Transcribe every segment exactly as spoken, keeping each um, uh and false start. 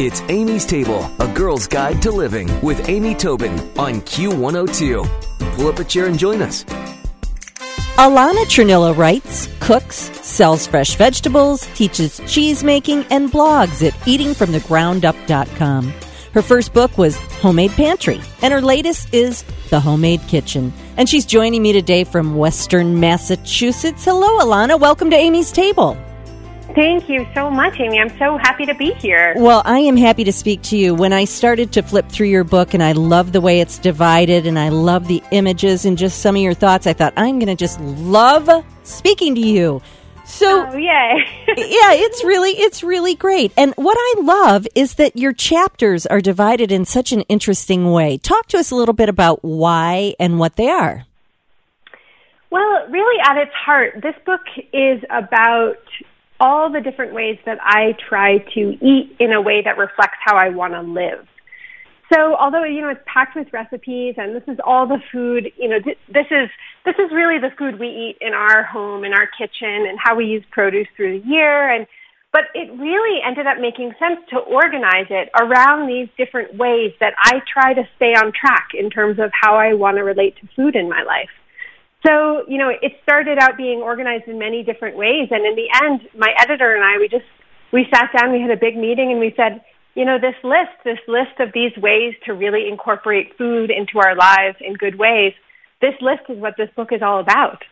It's Amy's Table, a girl's guide to living with Amy Tobin on Q one oh two. Pull up a chair and join us. Alana Chernila writes, cooks, sells fresh vegetables, teaches cheese making, and blogs at eating from the ground up dot com. Her first book was Homemade Pantry, and her latest is The Homemade Kitchen. And she's joining me today from Western Massachusetts. Hello, Alana. Welcome to Amy's Table. Thank you so much, Amy. I'm so happy to be here. Well, I am happy to speak to you. When I started to flip through your book, and I love the way it's divided, and I love the images and just some of your thoughts, I thought, I'm going to just love speaking to you. So, oh, yeah. yeah, it's really, it's really great. And what I love is that your chapters are divided in such an interesting way. Talk to us a little bit about why and what they are. Well, really at its heart, this book is about all the different ways that I try to eat in a way that reflects how I want to live. So although, you know, it's packed with recipes and this is all the food, you know, th- this is this is really the food we eat in our home, in our kitchen, and how we use produce through the year. And but it really ended up making sense to organize it around these different ways that I try to stay on track in terms of how I want to relate to food in my life. So, you know, it started out being organized in many different ways. And in the end, my editor and I, we just, we sat down, we had a big meeting, and we said, you know, this list, this list of these ways to really incorporate food into our lives in good ways, this list is what this book is all about.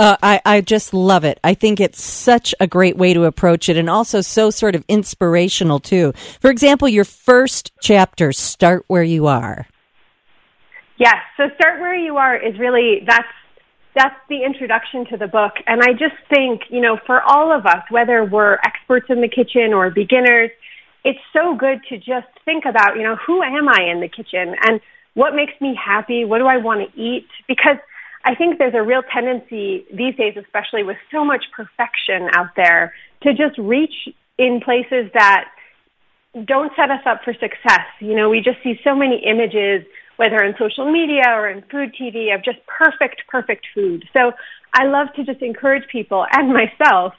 Uh, I, I just love it. I think it's such a great way to approach it, and also so sort of inspirational, too. For example, your first chapter, Start Where You Are. Yes, so Start Where You Are is really, that's, That's the introduction to the book. And I just think, you know, for all of us, whether we're experts in the kitchen or beginners, it's so good to just think about, you know, who am I in the kitchen and what makes me happy? What do I want to eat? Because I think there's a real tendency these days, especially with so much perfection out there, to just reach in places that don't set us up for success. You know, we just see so many images, whether on social media or in food T V, of just perfect, perfect food. So I love to just encourage people and myself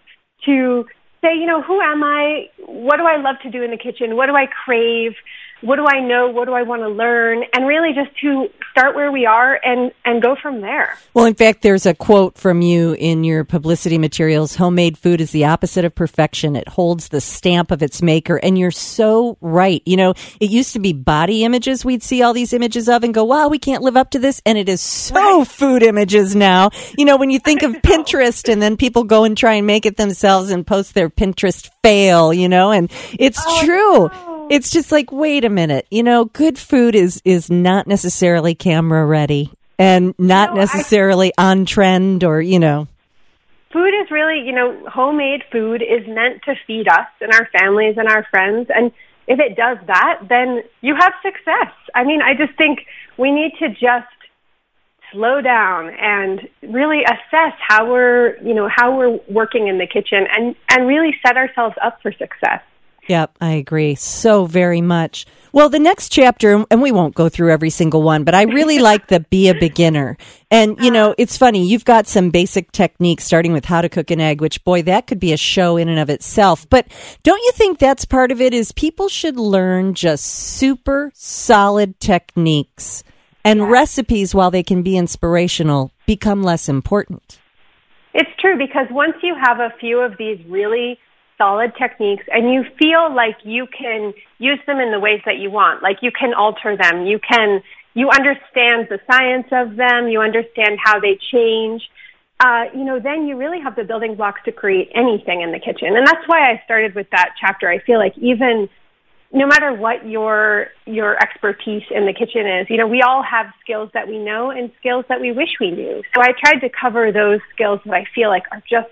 to say, you know, who am I? What do I love to do in the kitchen? What do I crave? What do I know? What do I want to learn? And really just to start where we are and, and go from there. Well, in fact, there's a quote from you in your publicity materials. Homemade food is the opposite of perfection. It holds the stamp of its maker. And you're so right. You know, it used to be body images we'd see all these images of and go, wow, we can't live up to this. And it is so right. Food images now. You know, when you think of Pinterest and then people go and try and make it themselves and post their Pinterest fail, you know, and it's oh, true. No. It's just like, wait a minute, you know, good food is, is not necessarily camera ready and not no, necessarily I, on trend or, you know. Food is really, you know, homemade food is meant to feed us and our families and our friends. And if it does that, then you have success. I mean, I just think we need to just slow down and really assess how we're, you know, how we're working in the kitchen and, and really set ourselves up for success. Yep, I agree so very much. Well, the next chapter, and we won't go through every single one, but I really like the Be a Beginner. And, you know, it's funny. You've got some basic techniques starting with how to cook an egg, which, boy, that could be a show in and of itself. But don't you think that's part of it is people should learn just super solid techniques and yeah. recipes, while they can be inspirational, become less important? It's true, because once you have a few of these really solid techniques and you feel like you can use them in the ways that you want, like you can alter them, you can, you understand the science of them, you understand how they change, uh, you know, then you really have the building blocks to create anything in the kitchen. And that's why I started with that chapter. I feel like even no matter what your, your expertise in the kitchen is, you know, we all have skills that we know and skills that we wish we knew. So I tried to cover those skills that I feel like are just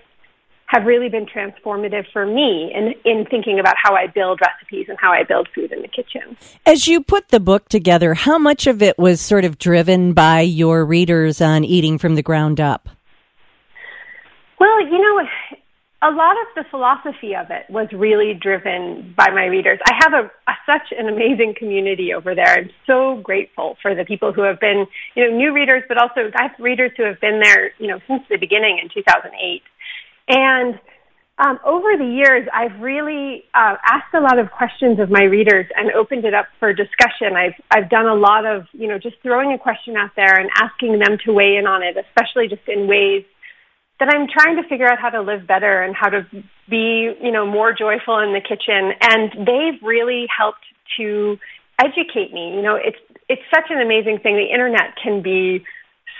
have really been transformative for me in, in thinking about how I build recipes and how I build food in the kitchen. As you put the book together, how much of it was sort of driven by your readers on eating from the ground up? Well, you know, a lot of the philosophy of it was really driven by my readers. I have a, a such an amazing community over there. I'm so grateful for the people who have been, you know, new readers, but also I have readers who have been there, you know, since the beginning in two thousand eight. And Um, over the years, I've really uh, asked a lot of questions of my readers and opened it up for discussion. I've I've done a lot of, you know, just throwing a question out there and asking them to weigh in on it, especially just in ways that I'm trying to figure out how to live better and how to be, you know, more joyful in the kitchen. And they've really helped to educate me. You know, it's it's such an amazing thing. The internet can be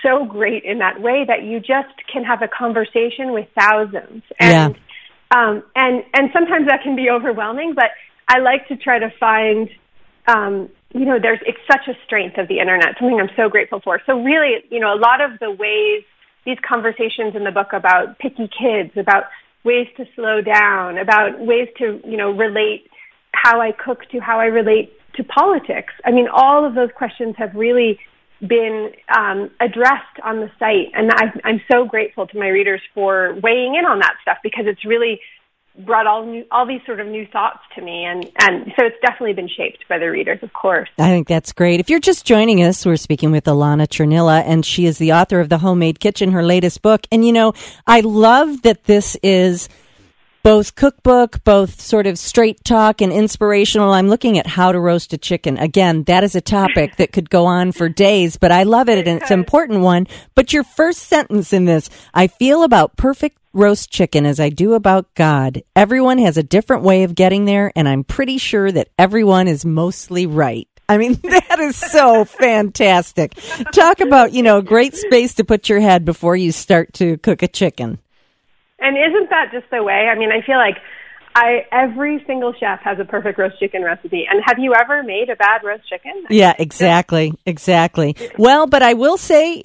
so great in that way that you just can have a conversation with thousands. And yeah. Um, and, and sometimes that can be overwhelming, but I like to try to find, um, you know, there's, it's such a strength of the internet, something I'm so grateful for. So really, you know, a lot of the ways, these conversations in the book about picky kids, about ways to slow down, about ways to, you know, relate how I cook to how I relate to politics. I mean, all of those questions have really been um, addressed on the site, and I, I'm so grateful to my readers for weighing in on that stuff, because it's really brought all new, all these sort of new thoughts to me, and, and so it's definitely been shaped by the readers, of course. I think that's great. If you're just joining us, we're speaking with Alana Chernila, and she is the author of The Homemade Kitchen, her latest book, and you know, I love that this is both cookbook, both sort of straight talk and inspirational. I'm looking at how to roast a chicken. Again, that is a topic that could go on for days, but I love it, and it's an important one. But your first sentence in this, I feel about perfect roast chicken as I do about God. Everyone has a different way of getting there, and I'm pretty sure that everyone is mostly right. I mean, that is so fantastic. Talk about, you know, great space to put your head before you start to cook a chicken. And isn't that just the way? I mean, I feel like I every single chef has a perfect roast chicken recipe. And have you ever made a bad roast chicken? Yeah, exactly, exactly. Well, but I will say,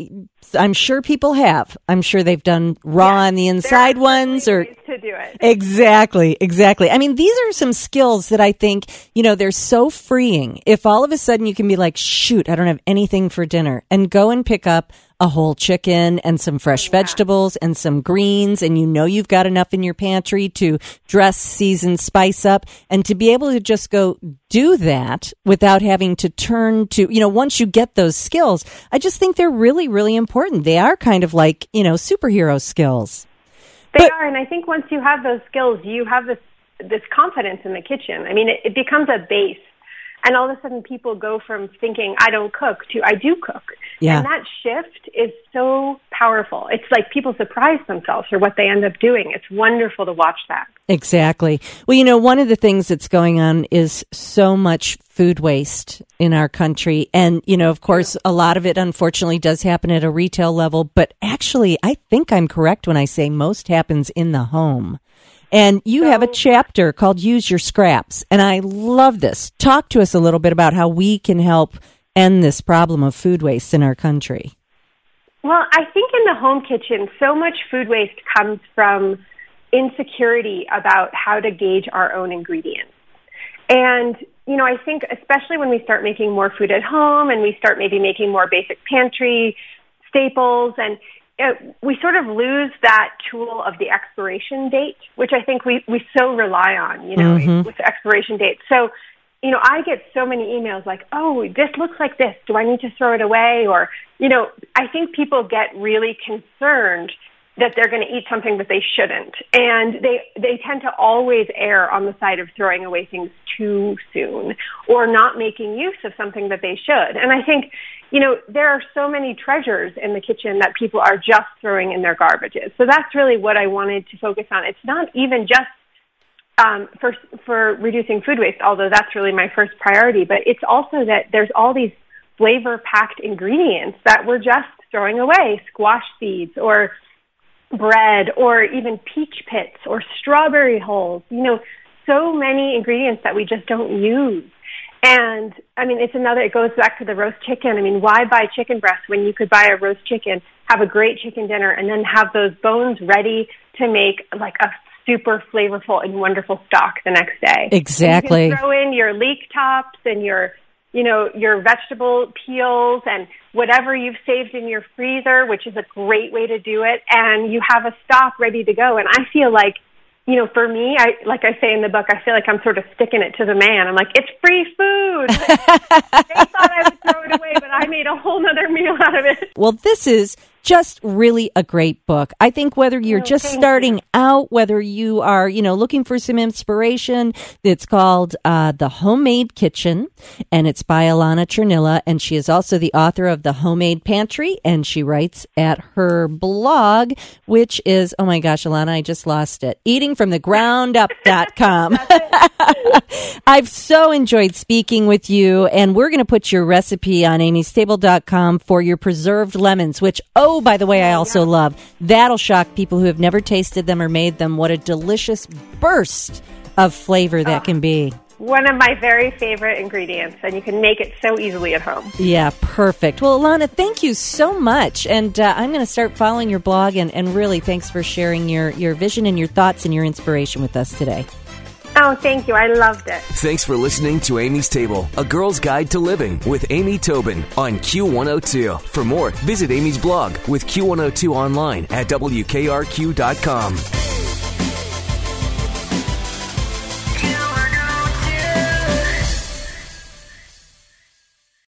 I'm sure people have. I'm sure they've done raw yeah, on the inside ones, or ways to do it. Exactly, exactly. I mean, these are some skills that I think, you know, they're so freeing. If all of a sudden you can be like, shoot, I don't have anything for dinner, and go and pick up a whole chicken and some fresh yeah. vegetables and some greens, and you know you've got enough in your pantry to dress, season, spice up, and to be able to just go do that without having to turn to, you know, once you get those skills, I just think they're really, really important. They are kind of like, you know, superhero skills. They but, are, and I think once you have those skills, you have this this confidence in the kitchen. I mean, it, it becomes a base. And all of a sudden people go from thinking, I don't cook, to I do cook. Yeah. And that shift is so powerful. It's like people surprise themselves for what they end up doing. It's wonderful to watch that. Exactly. Well, you know, one of the things that's going on is so much food waste in our country. And, you know, of course, a lot of it, unfortunately, does happen at a retail level. But actually, I think I'm correct when I say most happens in the home. And you have a chapter called Use Your Scraps, and I love this. Talk to us a little bit about how we can help end this problem of food waste in our country. Well, I think in the home kitchen, so much food waste comes from insecurity about how to gauge our own ingredients. And, you know, I think especially when we start making more food at home and we start maybe making more basic pantry staples, and we sort of lose that tool of the expiration date, which I think we, we so rely on, you know, mm-hmm. with expiration dates. So, you know, I get so many emails like, oh, this looks like this. Do I need to throw it away? Or, you know, I think people get really concerned that they're going to eat something that they shouldn't. And they, they tend to always err on the side of throwing away things too soon or not making use of something that they should. And I think, you know, there are so many treasures in the kitchen that people are just throwing in their garbages. So that's really what I wanted to focus on. It's not even just um, for, for reducing food waste, although that's really my first priority, but it's also that there's all these flavor-packed ingredients that we're just throwing away, squash seeds or bread or even peach pits or strawberry hulls, you know, so many ingredients that we just don't use. And, I mean, it's another, it goes back to the roast chicken. I mean, why buy chicken breast when you could buy a roast chicken, have a great chicken dinner, and then have those bones ready to make, like, a super flavorful and wonderful stock the next day? Exactly. And you can throw in your leek tops and your, you know, your vegetable peels and whatever you've saved in your freezer, which is a great way to do it, and you have a stock ready to go. And I feel like, you know, for me, I like I say in the book, I feel like I'm sort of sticking it to the man. I'm like, it's free food. They thought I would throw it away, but I made a whole nother meal out of it. Well, this is just really a great book. I think whether you're oh, just starting you. out, whether you are, you know, looking for some inspiration, it's called uh, The Homemade Kitchen, and it's by Alana Chernila, and she is also the author of The Homemade Pantry, and she writes at her blog, which is, oh my gosh, Alana, I just lost it, eating from the ground up dot com. I've so enjoyed speaking with you, and we're going to put your recipe on amy's table dot com for your preserved lemons, which, oh, by the way, I also love. That'll shock people who have never tasted them or made them. What a delicious burst of flavor that oh, can be. One of my very favorite ingredients, and you can make it so easily at home. Yeah, perfect. Well, Alana, thank you so much. And uh, I'm going to start following your blog, and, and really thanks for sharing your, your vision and your thoughts and your inspiration with us today. Oh, thank you. I loved it. Thanks for listening to Amy's Table, A Girl's Guide to Living with Amy Tobin on Q one oh two. For more, visit Amy's blog with Q one oh two online at W K R Q dot com.